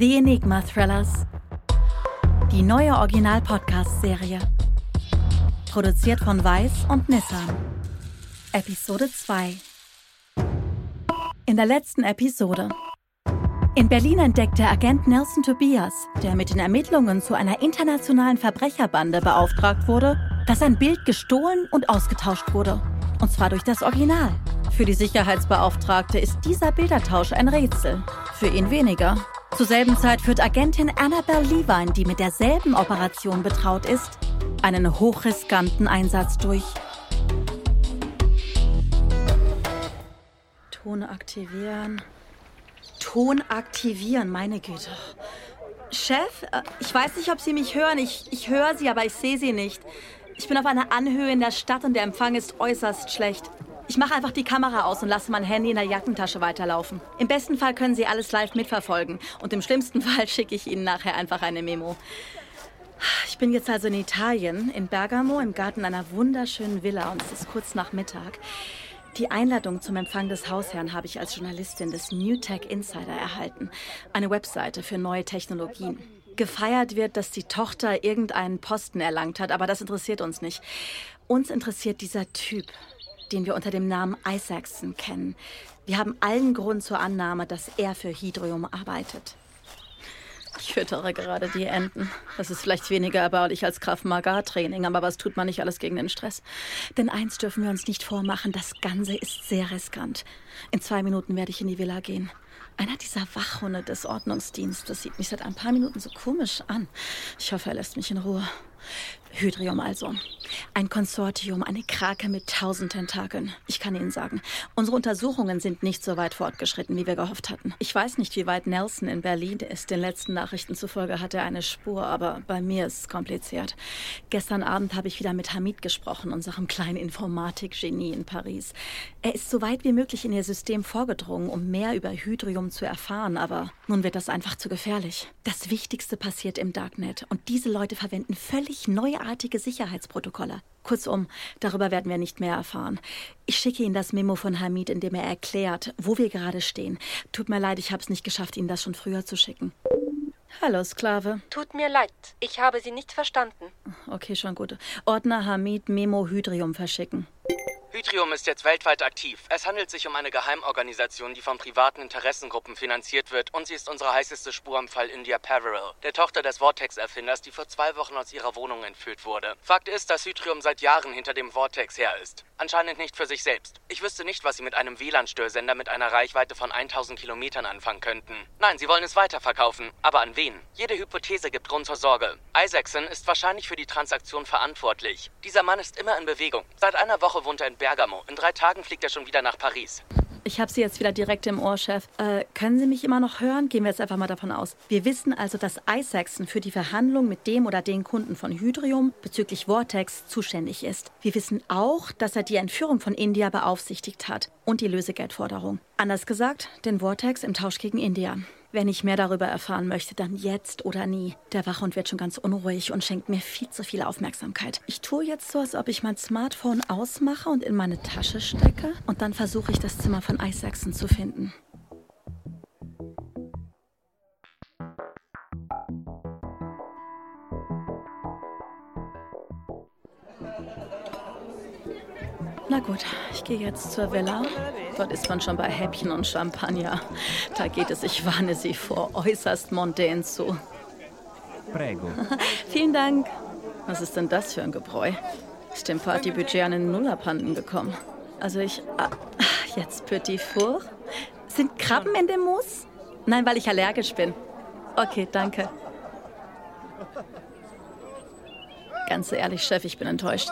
The Enigma-Thrillers. Die neue Original-Podcast-Serie. Produziert von Weiss und Nissan. Episode 2. In der letzten Episode. In Berlin entdeckt der Agent Nelson Tobias, der mit den Ermittlungen zu einer internationalen Verbrecherbande beauftragt wurde, dass ein Bild gestohlen und ausgetauscht wurde. Und zwar durch das Original. Für die Sicherheitsbeauftragte ist dieser Bildertausch ein Rätsel. Für ihn weniger. Zur selben Zeit führt Agentin Annabelle Levine, die mit derselben Operation betraut ist, einen hochriskanten Einsatz durch. Ton aktivieren, meine Güte. Chef, ich weiß nicht, ob Sie mich hören. Ich höre Sie, aber ich sehe Sie nicht. Ich bin auf einer Anhöhe in der Stadt und der Empfang ist äußerst schlecht. Ich mache einfach die Kamera aus und lasse mein Handy in der Jackentasche weiterlaufen. Im besten Fall können Sie alles live mitverfolgen. Und im schlimmsten Fall schicke ich Ihnen nachher einfach eine Memo. Ich bin jetzt also in Italien, in Bergamo, im Garten einer wunderschönen Villa und es ist kurz nach Mittag. Die Einladung zum Empfang des Hausherrn habe ich als Journalistin des New Tech Insider erhalten. Eine Webseite für neue Technologien. Gefeiert wird, dass die Tochter irgendeinen Posten erlangt hat, aber das interessiert uns nicht. Uns interessiert dieser Typ, den wir unter dem Namen Isaacson kennen. Wir haben allen Grund zur Annahme, dass er für Hydrium arbeitet. Ich füttere gerade die Enten. Das ist vielleicht weniger erbaulich als Krav-Maga-Training, aber was tut man nicht alles gegen den Stress? Denn eins dürfen wir uns nicht vormachen, das Ganze ist sehr riskant. In 2 Minuten werde ich in die Villa gehen. Einer dieser Wachhunde des Ordnungsdienstes sieht mich seit ein paar Minuten so komisch an. Ich hoffe, er lässt mich in Ruhe. Hydrium also. Ein Konsortium, eine Krake mit 1000 Tentakeln. Ich kann Ihnen sagen, unsere Untersuchungen sind nicht so weit fortgeschritten, wie wir gehofft hatten. Ich weiß nicht, wie weit Nelson in Berlin ist. Den letzten Nachrichten zufolge hat er eine Spur, aber bei mir ist es kompliziert. Gestern Abend habe ich wieder mit Hamid gesprochen, unserem kleinen Informatikgenie in Paris. Er ist so weit wie möglich in ihr System vorgedrungen, um mehr über Hydrium zu erfahren, aber nun wird das einfach zu gefährlich. Das Wichtigste passiert im Darknet und diese Leute verwenden völlig neuartige Sicherheitsprotokolle. Kurzum, darüber werden wir nicht mehr erfahren. Ich schicke Ihnen das Memo von Hamid, in dem er erklärt, wo wir gerade stehen. Tut mir leid, ich habe es nicht geschafft, Ihnen das schon früher zu schicken. Hallo, Sklave. Tut mir leid, ich habe Sie nicht verstanden. Okay, schon gut. Ordner Hamid, Memo Hydrium verschicken. Hydrium ist jetzt weltweit aktiv. Es handelt sich um eine Geheimorganisation, die von privaten Interessengruppen finanziert wird und sie ist unsere heißeste Spur am Fall India Parallel, der Tochter des Vortex-Erfinders, die vor 2 Wochen aus ihrer Wohnung entführt wurde. Fakt ist, dass Hydrium seit Jahren hinter dem Vortex her ist. Anscheinend nicht für sich selbst. Ich wüsste nicht, was sie mit einem WLAN-Störsender mit einer Reichweite von 1000 Kilometern anfangen könnten. Nein, sie wollen es weiterverkaufen. Aber an wen? Jede Hypothese gibt Grund zur Sorge. Isaacson ist wahrscheinlich für die Transaktion verantwortlich. Dieser Mann ist immer in Bewegung. Seit einer Woche wohnt er in Bergamo. In 3 Tagen fliegt er schon wieder nach Paris. Ich habe Sie jetzt wieder direkt im Ohr, Chef. Können Sie mich immer noch hören? Gehen wir jetzt einfach mal davon aus. Wir wissen also, dass Isaacson für die Verhandlung mit dem oder den Kunden von Hydrium bezüglich Vortex zuständig ist. Wir wissen auch, dass er die Entführung von India beaufsichtigt hat und die Lösegeldforderung. Anders gesagt, den Vortex im Tausch gegen India. Wenn ich mehr darüber erfahren möchte, dann jetzt oder nie. Der Wachhund wird schon ganz unruhig und schenkt mir viel zu viel Aufmerksamkeit. Ich tue jetzt so, als ob ich mein Smartphone ausmache und in meine Tasche stecke. Und dann versuche ich, das Zimmer von Isaacson zu finden. Na gut, ich gehe jetzt zur Villa. Dort ist man schon bei Häppchen und Champagner. Da geht es, ich warne Sie vor, äußerst mondän zu. Prego. Vielen Dank. Was ist denn das für ein Gebräu? Ist dem Partybudget an den Nullerpanten gekommen? Also jetzt Petit Four. Sind Krabben in dem Moos? Nein, weil ich allergisch bin. Okay, danke. Ganz ehrlich, Chef, ich bin enttäuscht.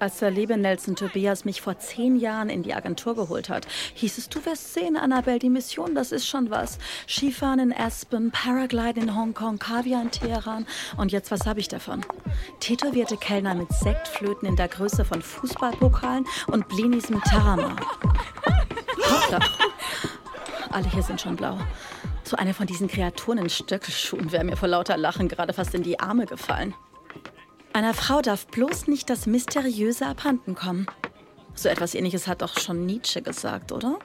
Als der liebe Nelson Tobias mich vor 10 Jahren in die Agentur geholt hat, hieß es, du wirst sehen, Annabelle, die Mission, das ist schon was. Skifahren in Aspen, Paragliden in Hongkong, Kaviar in Teheran. Und jetzt, was habe ich davon? Tätowierte Kellner mit Sektflöten in der Größe von Fußballpokalen und Blinis mit Tarama. Alle hier sind schon blau. So eine von diesen Kreaturen in Stöckelschuhen wäre mir vor lauter Lachen gerade fast in die Arme gefallen. Einer Frau darf bloß nicht das Mysteriöse abhanden kommen. So etwas Ähnliches hat doch schon Nietzsche gesagt, oder?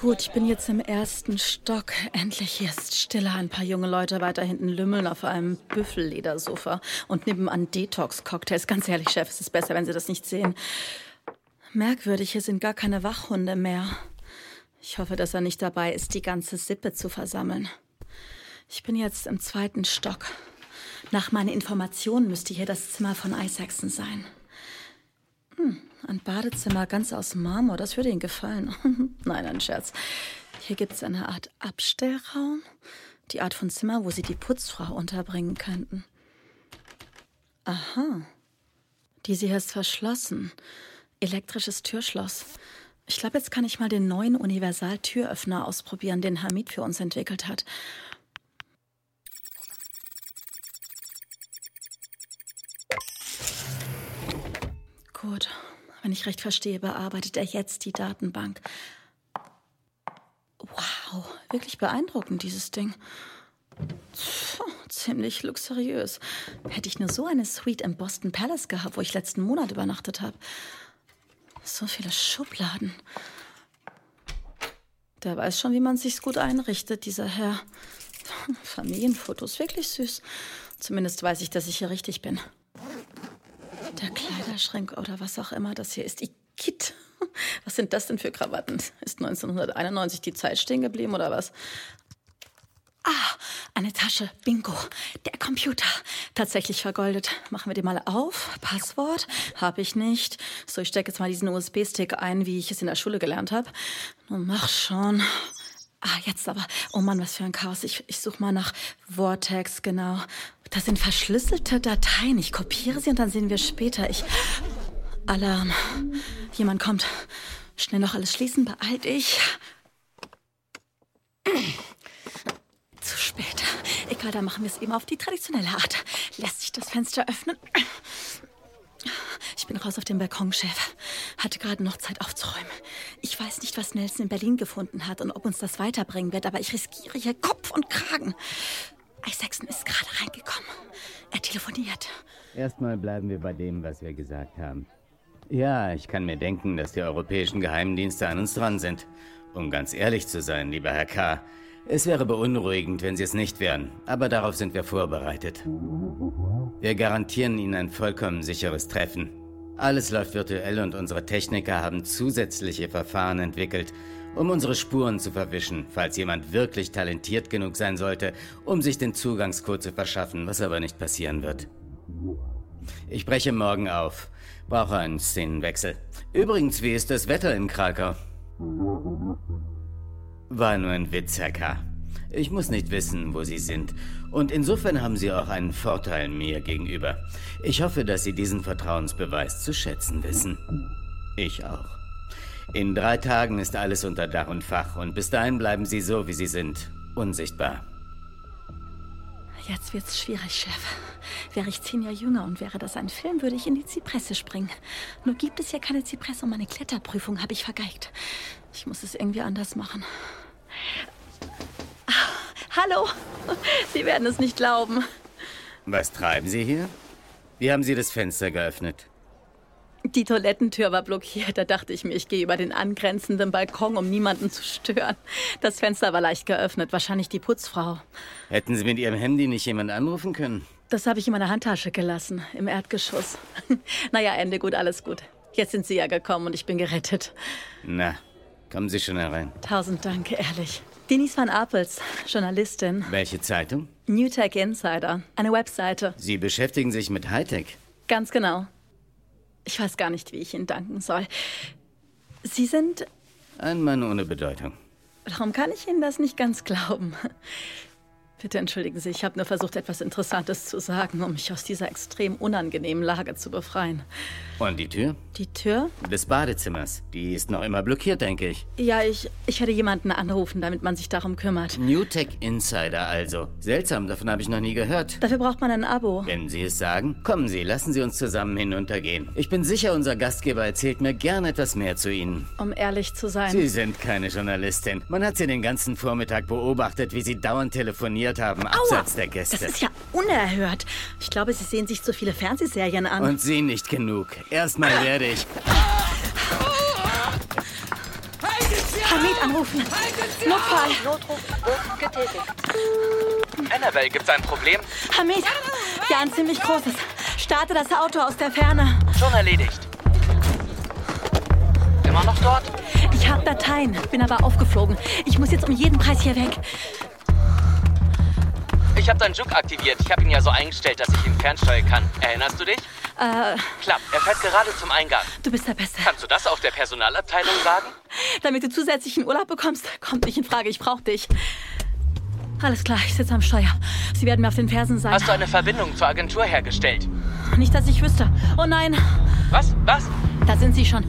Gut, ich bin jetzt im ersten Stock. Endlich, hier ist stiller. Ein paar junge Leute weiter hinten lümmeln auf einem Büffelledersofa und nebenan Detox-Cocktails. Ganz ehrlich, Chef, es ist besser, wenn Sie das nicht sehen. Merkwürdig, hier sind gar keine Wachhunde mehr. Ich hoffe, dass er nicht dabei ist, die ganze Sippe zu versammeln. Ich bin jetzt im zweiten Stock. Nach meinen Informationen müsste hier das Zimmer von Isaacson sein. Ein Badezimmer ganz aus Marmor, das würde Ihnen gefallen. Nein, ein Scherz. Hier gibt's eine Art Abstellraum. Die Art von Zimmer, wo Sie die Putzfrau unterbringen könnten. Aha. Diese hier ist verschlossen. Elektrisches Türschloss. Ich glaube, jetzt kann ich mal den neuen Universal-Türöffner ausprobieren, den Hamid für uns entwickelt hat. Gut, wenn ich recht verstehe, bearbeitet er jetzt die Datenbank. Wow, wirklich beeindruckend, dieses Ding. Ziemlich luxuriös. Hätte ich nur so eine Suite im Boston Palace gehabt, wo ich letzten Monat übernachtet habe. So viele Schubladen. Der weiß schon, wie man sich's gut einrichtet, dieser Herr. Familienfotos, wirklich süß. Zumindest weiß ich, dass ich hier richtig bin. Der Kleiderschrank oder was auch immer das hier ist. Igitt. Was sind das denn für Krawatten? Ist 1991 die Zeit stehen geblieben oder was? Ah, eine Tasche. Bingo. Der Computer. Tatsächlich vergoldet. Machen wir den mal auf. Passwort habe ich nicht. So, ich stecke jetzt mal diesen USB-Stick ein, wie ich es in der Schule gelernt habe. Nun mach schon. Ah, jetzt aber. Oh Mann, was für ein Chaos. Ich suche mal nach Vortex, genau. Das sind verschlüsselte Dateien. Ich kopiere sie und dann sehen wir später. Alarm. Jemand kommt. Schnell noch alles schließen. Beeil dich. Zu spät. Egal, da machen wir es eben auf die traditionelle Art. Lässt sich das Fenster öffnen? Ich bin raus auf den Balkon, Chef. Hatte gerade noch Zeit aufzuräumen. Ich weiß nicht, was Nelson in Berlin gefunden hat und ob uns das weiterbringen wird, aber ich riskiere hier Kopf und Kragen. Isaacson ist gerade reingekommen. Er telefoniert. Erstmal bleiben wir bei dem, was wir gesagt haben. Ja, ich kann mir denken, dass die europäischen Geheimdienste an uns dran sind. Um ganz ehrlich zu sein, lieber Herr K., es wäre beunruhigend, wenn sie es nicht wären, aber darauf sind wir vorbereitet. Wir garantieren Ihnen ein vollkommen sicheres Treffen. Alles läuft virtuell und unsere Techniker haben zusätzliche Verfahren entwickelt, um unsere Spuren zu verwischen, falls jemand wirklich talentiert genug sein sollte, um sich den Zugangscode zu verschaffen, was aber nicht passieren wird. Ich breche morgen auf. Brauche einen Szenenwechsel. Übrigens, wie ist das Wetter in Krakau? War nur ein Witz, Herr K. Ich muss nicht wissen, wo Sie sind. Und insofern haben Sie auch einen Vorteil mir gegenüber. Ich hoffe, dass Sie diesen Vertrauensbeweis zu schätzen wissen. Ich auch. In 3 Tagen ist alles unter Dach und Fach und bis dahin bleiben Sie so, wie Sie sind. Unsichtbar. Jetzt wird's schwierig, Chef. Wäre ich 10 Jahre jünger und wäre das ein Film, würde ich in die Zypresse springen. Nur gibt es hier keine Zypresse und meine Kletterprüfung habe ich vergeigt. Ich muss es irgendwie anders machen. Hallo, Sie werden es nicht glauben. Was treiben Sie hier? Wie haben Sie das Fenster geöffnet? Die Toilettentür war blockiert, da dachte ich mir, ich gehe über den angrenzenden Balkon, um niemanden zu stören. Das Fenster war leicht geöffnet, wahrscheinlich die Putzfrau. Hätten Sie mit Ihrem Handy nicht jemanden anrufen können? Das habe ich in meiner Handtasche gelassen, im Erdgeschoss. Naja, Ende gut, alles gut. Jetzt sind Sie ja gekommen und ich bin gerettet. Na, kommen Sie schon herein. 1000 Dank, ehrlich. Denise van Apels, Journalistin. Welche Zeitung? New Tech Insider, eine Webseite. Sie beschäftigen sich mit Hightech? Ganz genau. Ich weiß gar nicht, wie ich Ihnen danken soll. Sie sind... ein Mann ohne Bedeutung. Warum kann ich Ihnen das nicht ganz glauben? Bitte entschuldigen Sie, ich habe nur versucht, etwas Interessantes zu sagen, um mich aus dieser extrem unangenehmen Lage zu befreien. Und die Tür? Die Tür? Des Badezimmers. Die ist noch immer blockiert, denke ich. Ja, ich werde jemanden anrufen, damit man sich darum kümmert. New Tech Insider also. Seltsam, davon habe ich noch nie gehört. Dafür braucht man ein Abo. Wenn Sie es sagen, kommen Sie, lassen Sie uns zusammen hinuntergehen. Ich bin sicher, unser Gastgeber erzählt mir gern etwas mehr zu Ihnen. Um ehrlich zu sein... Sie sind keine Journalistin. Man hat Sie den ganzen Vormittag beobachtet, wie Sie dauernd telefoniert produziert haben, abseits der Gäste. Das ist ja unerhört. Ich glaube, Sie sehen sich zu viele Fernsehserien an. Und sehen nicht genug. Erstmal werde ich... Hamid anrufen. Notfall. Notruf wird getätigt. Annabelle, gibt's ein Problem? Hamid, ja, ein ziemlich großes. Starte das Auto aus der Ferne. Schon erledigt. Immer noch dort? Ich habe Dateien, bin aber aufgeflogen. Ich muss jetzt um jeden Preis hier weg. Ich habe deinen Juke aktiviert. Ich habe ihn ja so eingestellt, dass ich ihn fernsteuern kann. Erinnerst du dich? Klappt. Er fährt gerade zum Eingang. Du bist der Beste. Kannst du das auch der Personalabteilung sagen? Damit du zusätzlichen Urlaub bekommst, kommt nicht in Frage. Ich brauche dich. Alles klar, ich sitze am Steuer. Sie werden mir auf den Fersen sein. Hast du eine Verbindung zur Agentur hergestellt? Nicht, dass ich wüsste. Oh nein. Was? Da sind sie schon.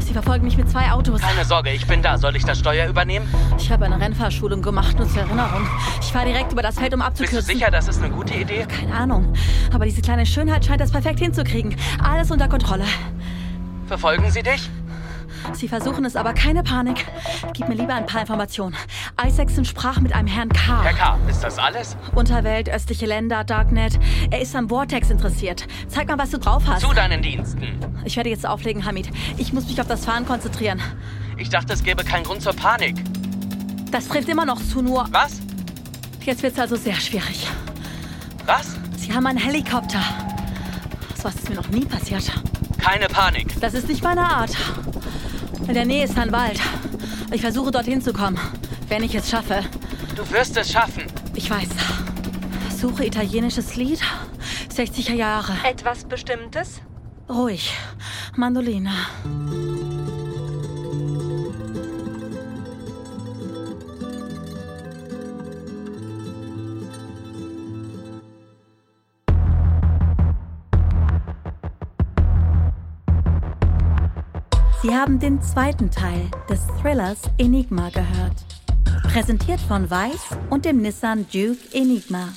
Sie verfolgen mich mit 2 Autos. Keine Sorge, ich bin da. Soll ich das Steuer übernehmen? Ich habe eine Rennfahrschulung gemacht, nur zur Erinnerung. Ich fahre direkt über das Feld, um abzukürzen. Bist du sicher, das ist eine gute Idee? Keine Ahnung. Aber diese kleine Schönheit scheint das perfekt hinzukriegen. Alles unter Kontrolle. Verfolgen sie dich? Sie versuchen es, aber keine Panik. Gib mir lieber ein paar Informationen. Isaacson sprach mit einem Herrn K. Herr K., ist das alles? Unterwelt, östliche Länder, Darknet. Er ist am Vortex interessiert. Zeig mal, was du drauf hast. Zu deinen Diensten. Ich werde jetzt auflegen, Hamid. Ich muss mich auf das Fahren konzentrieren. Ich dachte, es gäbe keinen Grund zur Panik. Das trifft immer noch zu, nur... Was? Jetzt wird's also sehr schwierig. Was? Sie haben einen Helikopter. So was ist mir noch nie passiert. Keine Panik. Das ist nicht meine Art. In der Nähe ist ein Wald. Ich versuche, dorthin zu kommen, wenn ich es schaffe. Du wirst es schaffen. Ich weiß. Suche italienisches Lied, 60er Jahre. Etwas Bestimmtes? Ruhig. Mandoline. Sie haben den zweiten Teil des Thrillers Enigma gehört. Präsentiert von Weiss und dem Nissan Juke Enigma.